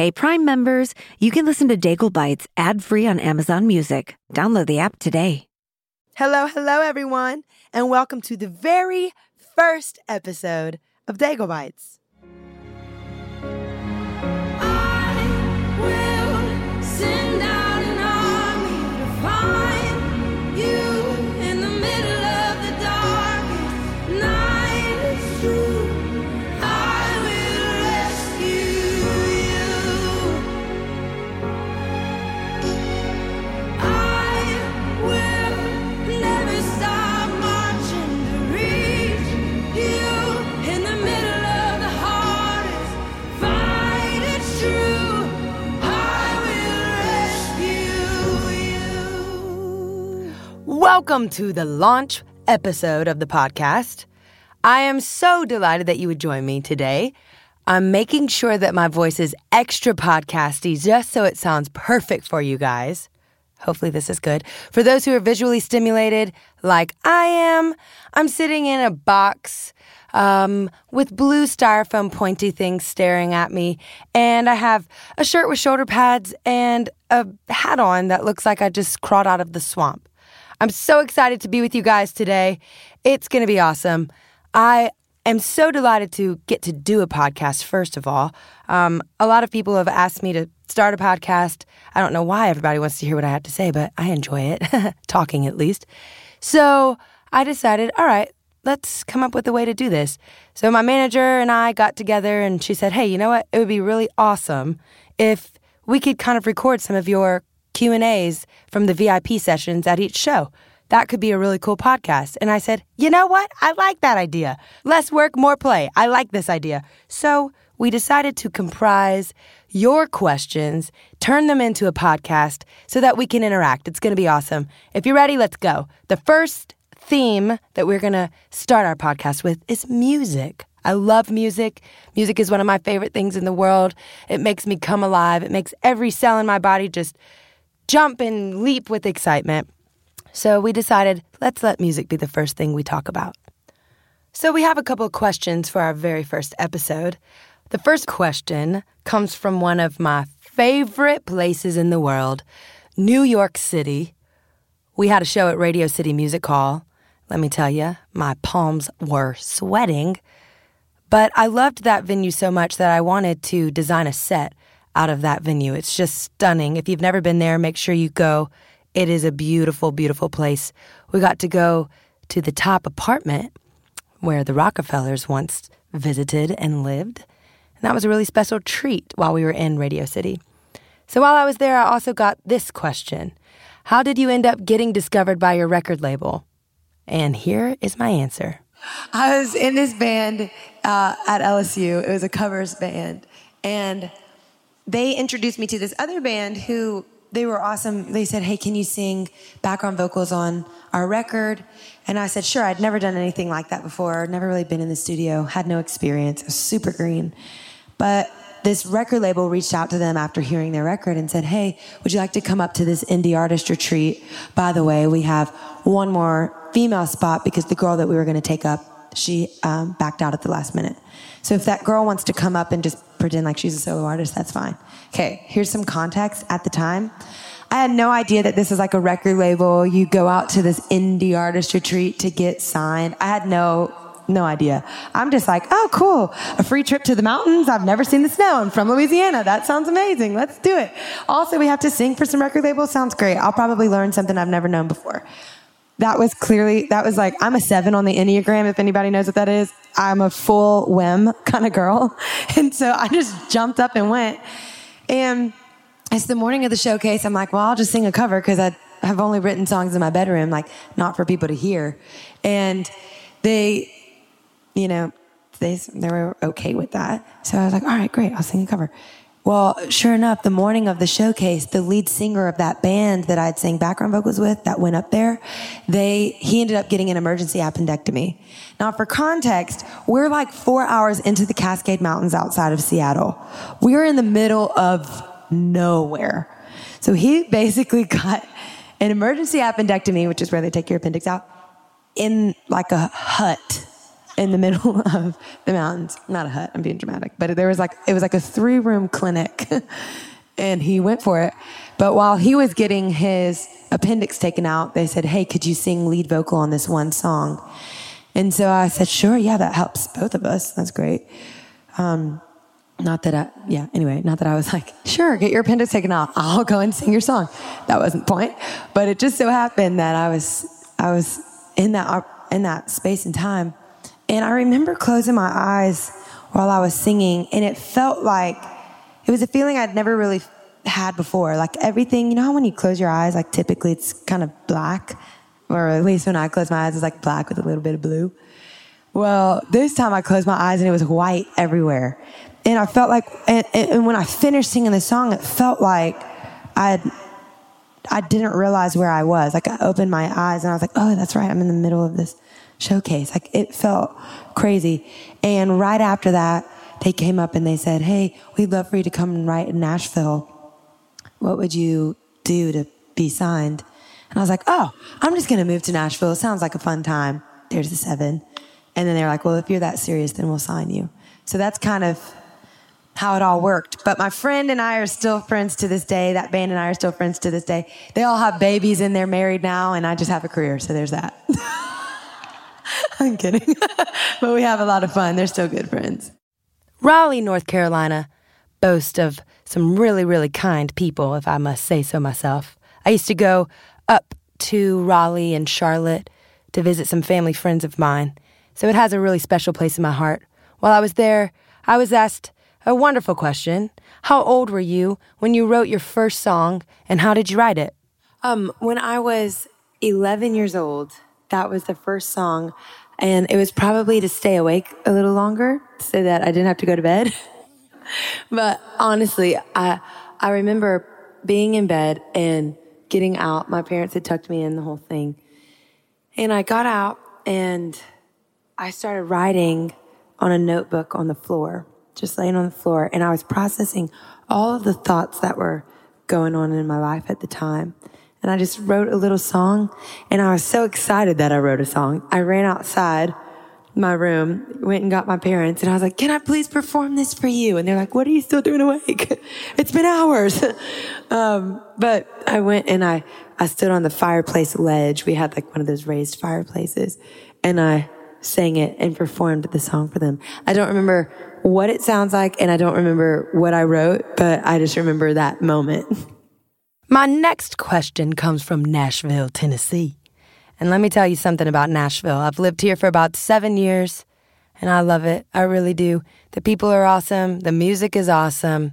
Hey, Prime members, you can listen to Daigle Bites ad-free on Amazon Music. Download the app today. Hello, hello, everyone, and welcome to the very first episode of Daigle Bites. Welcome to the launch episode of the podcast. I am so delighted that you would join me today. I'm making sure that my voice is extra podcasty just so it sounds perfect for you guys. Hopefully this is good. For those who are visually stimulated like I am, I'm sitting in a box with blue styrofoam pointy things staring at me, and I have a shirt with shoulder pads and a hat on that looks like I just crawled out of the swamp. I'm so excited to be with you guys today. It's going to be awesome. I am so delighted to get to do a podcast, first of all. A lot of people have asked me to start a podcast. I don't know why everybody wants to hear what I have to say, but I enjoy it, talking at least. So I decided, all right, let's come up with a way to do this. So my manager and I got together and she said, hey, you know what? It would be really awesome if we could kind of record some of your Q&As from the VIP sessions at each show. That could be a really cool podcast. And I said, you know what? I like that idea. Less work, more play. I like this idea. So we decided to comprise your questions, turn them into a podcast so that we can interact. It's going to be awesome. If you're ready, let's go. The first theme that we're going to start our podcast with is music. I love music. Music is one of my favorite things in the world. It makes me come alive. It makes every cell in my body just jump and leap with excitement. So we decided, let's let music be the first thing we talk about. So we have a couple of questions for our very first episode. The first question comes from one of my favorite places in the world, New York City. We had a show at Radio City Music Hall. Let me tell you, my palms were sweating. But I loved that venue so much that I wanted to design a set out of that venue. It's just stunning. If you've never been there, make sure you go. It is a beautiful, beautiful place. We got to go to the top apartment where the Rockefellers once visited and lived. And that was a really special treat while we were in Radio City. So while I was there, I also got this question. How did you end up getting discovered by your record label? And here is my answer. I was in this band at LSU. It was a covers band. And they introduced me to this other band who, they were awesome. They said, hey, can you sing background vocals on our record? And I said, sure. I'd never done anything like that before. I'd never really been in the studio, had no experience. I was super green. But this record label reached out to them after hearing their record and said, hey, would you like to come up to this indie artist retreat? By the way, we have one more female spot because the girl that we were going to take up, she backed out at the last minute. So if that girl wants to come up and just pretend like she's a solo artist, that's fine. Okay, here's some context. At the time, I had no idea that this was like a record label. You go out to this indie artist retreat to get signed. I had no idea. I'm just like, oh, cool. A free trip to the mountains. I've never seen the snow. I'm from Louisiana. That sounds amazing. Let's do it. Also, we have to sing for some record labels. Sounds great. I'll probably learn something I've never known before. That was I'm a 7 on the Enneagram, if anybody knows what that is. I'm a full whim kind of girl. And so I just jumped up and went. And it's the morning of the showcase. I'm like, well, I'll just sing a cover because I have only written songs in my bedroom, like not for people to hear. And they were okay with that. So I was like, all right, great. I'll sing a cover. Well, sure enough, the morning of the showcase, the lead singer of that band that I'd sang background vocals with that went up there, he ended up getting an emergency appendectomy. Now, for context, we're like 4 hours into the Cascade Mountains outside of Seattle. We're in the middle of nowhere. So he basically got an emergency appendectomy, which is where they take your appendix out, in like a hut in the middle of the mountains. Not a hut, I'm being dramatic. But there was like, it was like a 3-room clinic. And he went for it. But while he was getting his appendix taken out, they said, hey, could you sing lead vocal on this one song? And so I said, sure, yeah, that helps both of us. That's great. Not that I was like, sure, get your appendix taken out. I'll go and sing your song. That wasn't the point. But it just so happened that I was in that space and time. And I remember closing my eyes while I was singing, and it felt like, it was a feeling I'd never really had before. Like everything, you know how when you close your eyes, like typically it's kind of black, or at least when I close my eyes, it's like black with a little bit of blue. Well, this time I closed my eyes and it was white everywhere. And I felt like, and when I finished singing the song, it felt like I didn't realize where I was. Like I opened my eyes and I was like, oh, that's right, I'm in the middle of this showcase. Like it felt crazy. And right after that, they came up and they said, hey, we'd love for you to come and write in Nashville. What would you do to be signed? And I was like, oh, I'm just going to move to Nashville. It sounds like a fun time. There's a 7. And then they were like, well, if you're that serious, then we'll sign you. So that's kind of how it all worked. But my friend and I are still friends to this day. That band and I are still friends to this day. They all have babies and they're married now, and I just have a career. So there's that. I'm kidding. But we have a lot of fun. They're still good friends. Raleigh, North Carolina, boasts of some really, really kind people, if I must say so myself. I used to go up to Raleigh and Charlotte to visit some family friends of mine, so it has a really special place in my heart. While I was there, I was asked a wonderful question. How old were you when you wrote your first song, and how did you write it? When I was 11 years old, that was the first song, and it was probably to stay awake a little longer so that I didn't have to go to bed. But honestly, I remember being in bed and getting out. My parents had tucked me in, the whole thing. And I got out and I started writing on a notebook on the floor, just laying on the floor. And I was processing all of the thoughts that were going on in my life at the time. And I just wrote a little song, and I was so excited that I wrote a song. I ran outside my room, went and got my parents, and I was like, can I please perform this for you? And they're like, what are you still doing awake? It's been hours. But I went and I stood on the fireplace ledge. We had like one of those raised fireplaces, and I sang it and performed the song for them. I don't remember what it sounds like, and I don't remember what I wrote, but I just remember that moment. My next question comes from Nashville, Tennessee. And let me tell you something about Nashville. I've lived here for about 7 years, and I love it. I really do. The people are awesome. The music is awesome.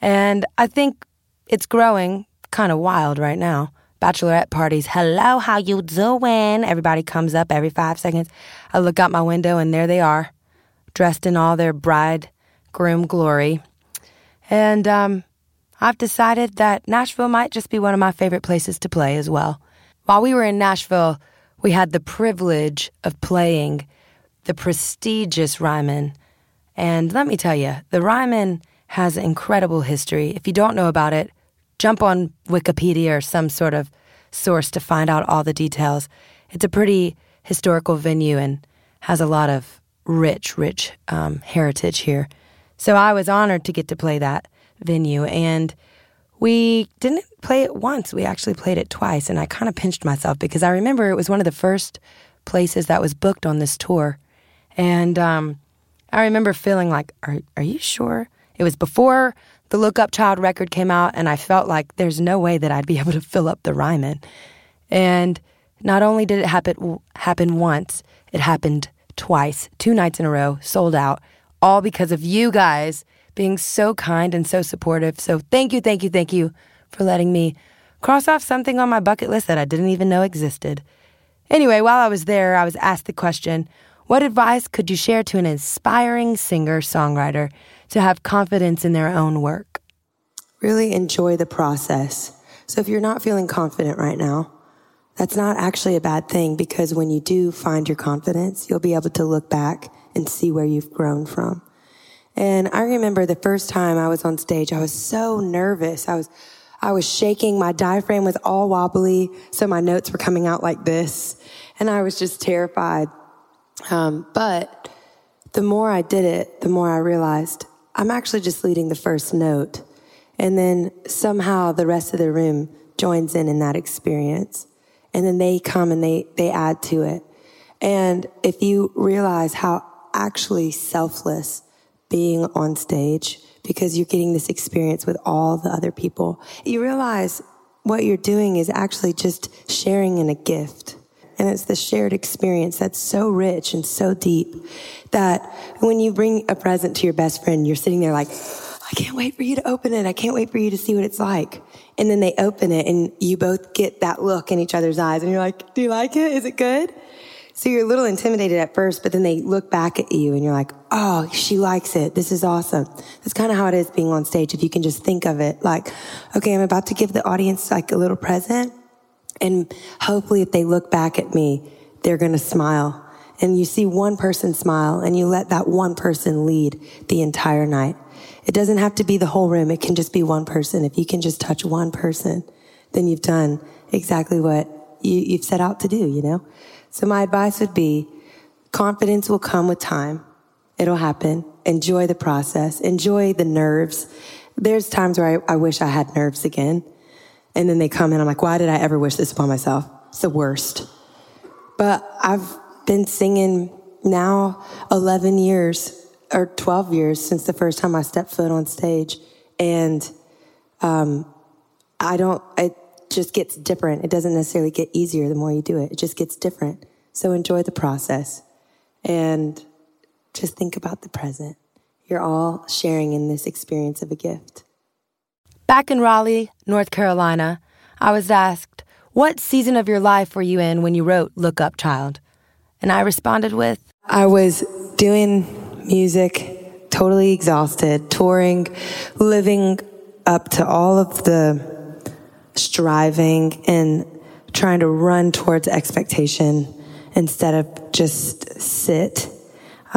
And I think it's growing kind of wild right now. Bachelorette parties. Hello, how you doing? Everybody comes up every 5 seconds. I look out my window, and there they are, dressed in all their bride-groom glory. And I've decided that Nashville might just be one of my favorite places to play as well. While we were in Nashville, we had the privilege of playing the prestigious Ryman. And let me tell you, the Ryman has incredible history. If you don't know about it, jump on Wikipedia or some sort of source to find out all the details. It's a pretty historical venue and has a lot of rich, rich heritage here. So I was honored to get to play that venue, and we didn't play it once. We actually played it twice, and I kind of pinched myself because I remember it was one of the first places that was booked on this tour, and I remember feeling like, are you sure? It was before the Look Up Child record came out, and I felt like there's no way that I'd be able to fill up the Ryman. And not only did it happen once, it happened twice, 2 nights in a row, sold out, all because of you guys being so kind and so supportive. So thank you, thank you, thank you for letting me cross off something on my bucket list that I didn't even know existed. Anyway, while I was there, I was asked the question, what advice could you share to an inspiring singer-songwriter to have confidence in their own work? Really enjoy the process. So if you're not feeling confident right now, that's not actually a bad thing, because when you do find your confidence, you'll be able to look back and see where you've grown from. And I remember the first time I was on stage, I was so nervous. I was shaking. My diaphragm was all wobbly, so my notes were coming out like this. And I was just terrified. But the more I did it, the more I realized I'm actually just leading the first note. And then somehow the rest of the room joins in that experience. And then they come and they add to it. And if you realize how actually selfless being on stage, because you're getting this experience with all the other people, you realize what you're doing is actually just sharing in a gift. And it's the shared experience that's so rich and so deep that when you bring a present to your best friend, you're sitting there like, I can't wait for you to open it. I can't wait for you to see what it's like. And then they open it and you both get that look in each other's eyes and you're like, do you like it? Is it good? So you're a little intimidated at first, but then they look back at you and you're like, oh, she likes it. This is awesome. That's kind of how it is being on stage. If you can just think of it like, okay, I'm about to give the audience like a little present. And hopefully if they look back at me, they're going to smile. And you see one person smile and you let that one person lead the entire night. It doesn't have to be the whole room. It can just be one person. If you can just touch one person, then you've done exactly what you've set out to do, you know? So my advice would be confidence will come with time. It'll happen. Enjoy the process. Enjoy the nerves. There's times where I wish I had nerves again. And then they come in, I'm like, why did I ever wish this upon myself? It's the worst. But I've been singing now 11 years or 12 years since the first time I stepped foot on stage. And it just gets different. It doesn't necessarily get easier the more you do it. It just gets different. So enjoy the process. And just think about the present. You're all sharing in this experience of a gift. Back in Raleigh, North Carolina, I was asked, what season of your life were you in when you wrote Look Up Child? And I responded with, I was doing music, totally exhausted, touring, living up to all of the striving and trying to run towards expectation instead of just sit,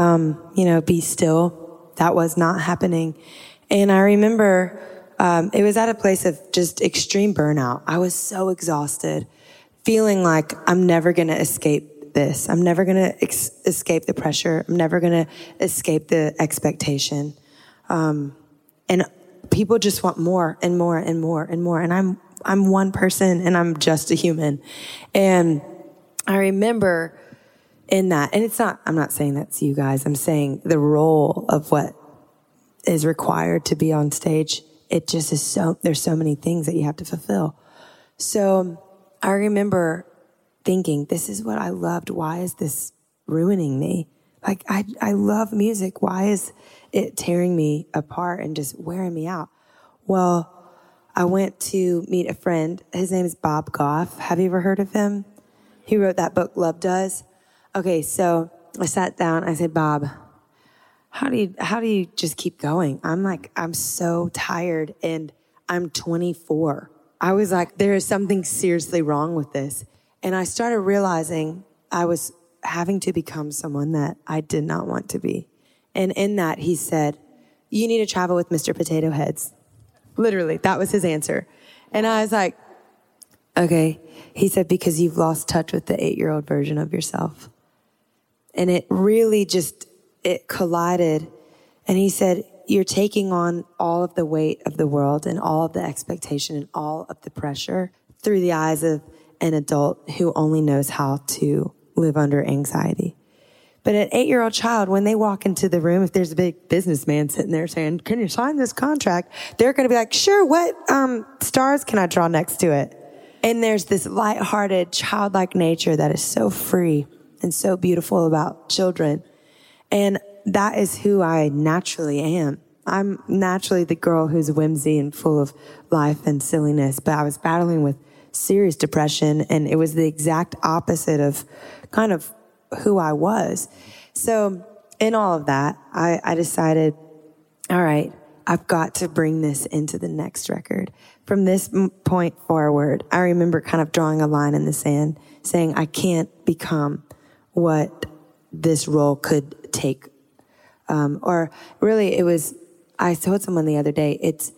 be still. That was not happening. And I remember it was at a place of just extreme burnout. I was so exhausted, feeling like I'm never going to escape this. I'm never going to escape the pressure. I'm never going to escape the expectation. And people just want more and more and more and more. And I'm one person and I'm just a human. And I remember in that, and I'm not saying that's you guys. I'm saying the role of what is required to be on stage. It just is so, there's so many things that you have to fulfill. So I remember thinking, this is what I loved. Why is this ruining me? Like, I love music. Why is it tearing me apart and just wearing me out? Well, I went to meet a friend. His name is Bob Goff. Have you ever heard of him? He wrote that book, Love Does. Okay, so I sat down. I said, Bob, how do you just keep going? I'm so tired and I'm 24. I was like, there is something seriously wrong with this. And I started realizing I was having to become someone that I did not want to be. And in that, he said, you need to travel with Mr. Potato Heads. Literally, that was his answer. And I was like, okay. He said, because you've lost touch with the 8-year-old version of yourself. And it really just... it collided. And he said, you're taking on all of the weight of the world and all of the expectation and all of the pressure through the eyes of an adult who only knows how to live under anxiety. But an 8-year-old child, when they walk into the room, if there's a big businessman sitting there saying, can you sign this contract? They're going to be like, sure, what stars can I draw next to it? And there's this lighthearted, childlike nature that is so free and so beautiful about children. And that is who I naturally am. I'm naturally the girl who's whimsy and full of life and silliness, but I was battling with serious depression, and it was the exact opposite of kind of who I was. So in all of that, I decided, all right, I've got to bring this into the next record. From this point forward, I remember kind of drawing a line in the sand, saying I can't become what this role could take. Or really it was, I told someone the other day, it's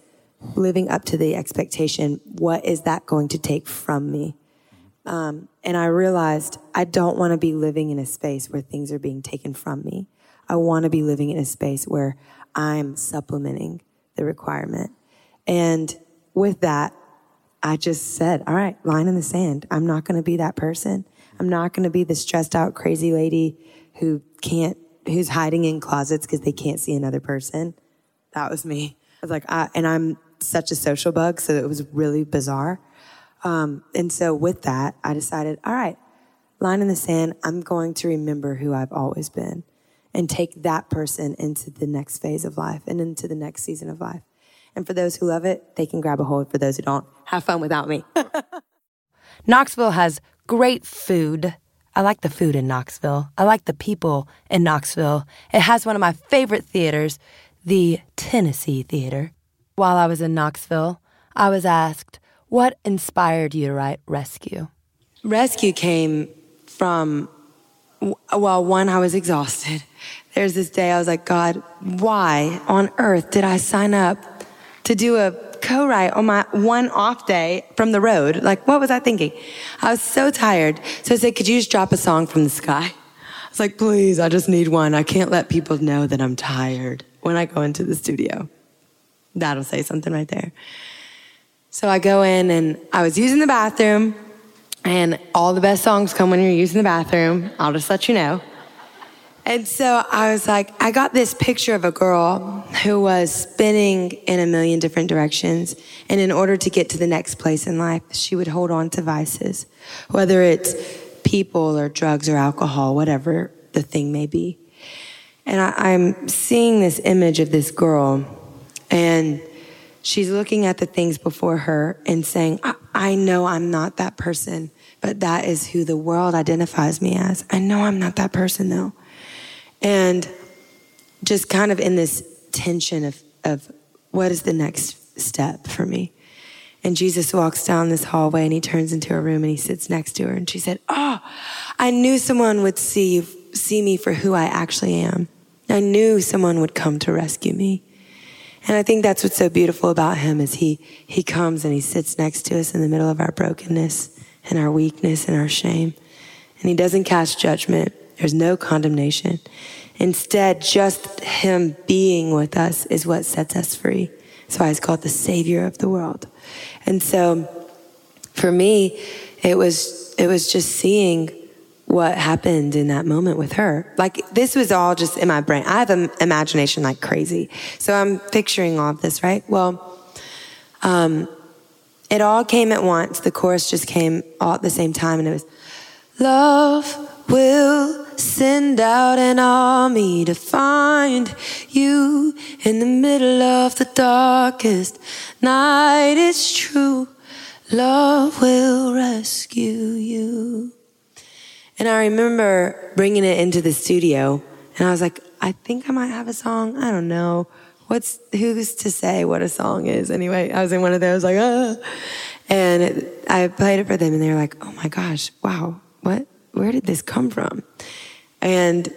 living up to the expectation. What is that going to take from me? And I realized I don't want to be living in a space where things are being taken from me. I want to be living in a space where I'm supplementing the requirement. And with that, I just said, all right, line in the sand. I'm not going to be that person. I'm not going to be the stressed out crazy lady who's hiding in closets because they can't see another person. That was me. I was like, and I'm such a social bug, so it was really bizarre. And so with that, I decided, all right, line in the sand. I'm going to remember who I've always been and take that person into the next phase of life and into the next season of life. And for those who love it, they can grab a hold. For those who don't, have fun without me. Knoxville has great food. I like the food in Knoxville. I like the people in Knoxville. It has one of my favorite theaters, the Tennessee Theater. While I was in Knoxville, I was asked, what inspired you to write Rescue? Rescue came from, well, one, I was exhausted. There's this day I was like, God, why on earth did I sign up to do a co-write on my one off day from the road? Like, what was I thinking? I was so tired. So I said, could you just drop a song from the sky? I was like, please, I just need one. I can't let people know that I'm tired when I go into the studio. That'll say something right there. So I go in and I was using the bathroom, and all the best songs come when you're using the bathroom. I'll just let you know. And so I was like, I got this picture of a girl who was spinning in a million different directions. And in order to get to the next place in life, she would hold on to vices, whether it's people or drugs or alcohol, whatever the thing may be. And I'm seeing this image of this girl, and she's looking at the things before her and saying, I know I'm not that person, but that is who the world identifies me as. I know I'm not that person, though. And just kind of in this tension of what is the next step for me? And Jesus walks down this hallway, and he turns into a room, and he sits next to her. And she said, oh, I knew someone would see me for who I actually am. I knew someone would come to rescue me. And I think that's what's so beautiful about him is he comes and he sits next to us in the middle of our brokenness and our weakness and our shame. And he doesn't cast judgment. There's no condemnation. Instead, just him being with us is what sets us free. That's why he's called the Savior of the world. And so for me, it was just seeing what happened in that moment with her. Like, this was all just in my brain. I have an imagination like crazy. So I'm picturing all of this, right? Well, it all came at once. The chorus just came all at the same time, and it was, love will send out an army to find you in the middle of the darkest night. It's true, love will rescue you. And I remember bringing it into the studio, and I was like, I think I might have a song. I don't know. Who's to say what a song is? Anyway, I was in one of those, like, ah. And I played it for them, and they were like, oh my gosh, wow, what? Where did this come from? And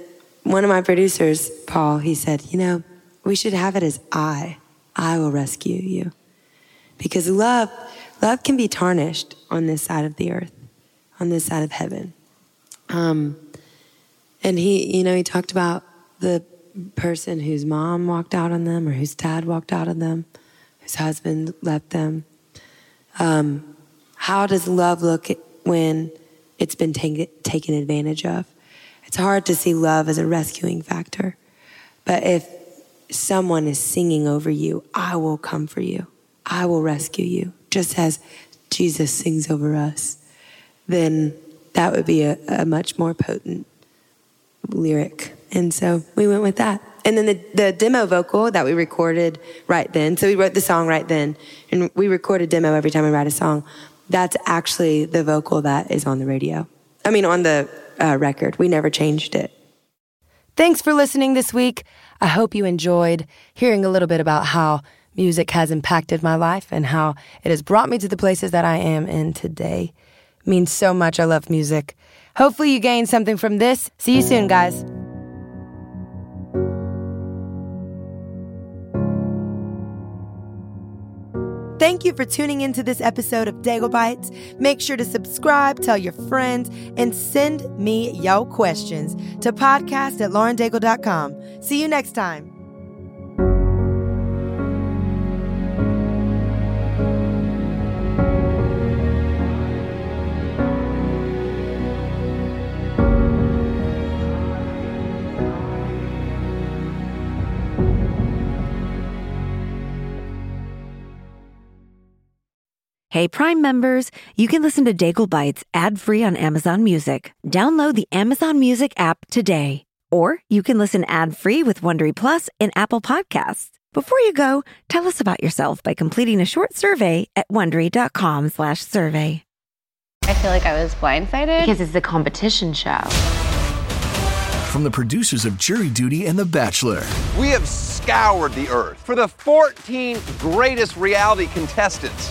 one of my producers, Paul, he said, you know, we should have it as I will rescue you. Because love can be tarnished on this side of the earth, on this side of heaven. And he talked about the person whose mom walked out on them, or whose dad walked out on them, whose husband left them. How does love look when it's been taken advantage of? It's hard to see love as a rescuing factor. But if someone is singing over you, I will come for you. I will rescue you. Just as Jesus sings over us, then that would be a much more potent lyric. And so we went with that. And then the demo vocal that we recorded right then. So we wrote the song right then. And we record a demo every time we write a song. That's actually the vocal that is on the radio. I mean, on the record. We never changed it. Thanks for listening this week. I hope you enjoyed hearing a little bit about how music has impacted my life and how it has brought me to the places that I am in today. It means so much. I love music. Hopefully you gained something from this. See you soon, guys. Thank you for tuning into this episode of Daigle Bites. Make sure to subscribe, tell your friends, and send me your questions to podcast at laurendaigle.com. See you next time. Hey, Prime members, you can listen to Daigle Bites ad-free on Amazon Music. Download the Amazon Music app today. Or you can listen ad-free with Wondery Plus in Apple Podcasts. Before you go, tell us about yourself by completing a short survey at Wondery.com/survey. I feel like I was blindsided. Because it's a competition show. From the producers of Jury Duty and The Bachelor. We have scoured the earth for the 14 greatest reality contestants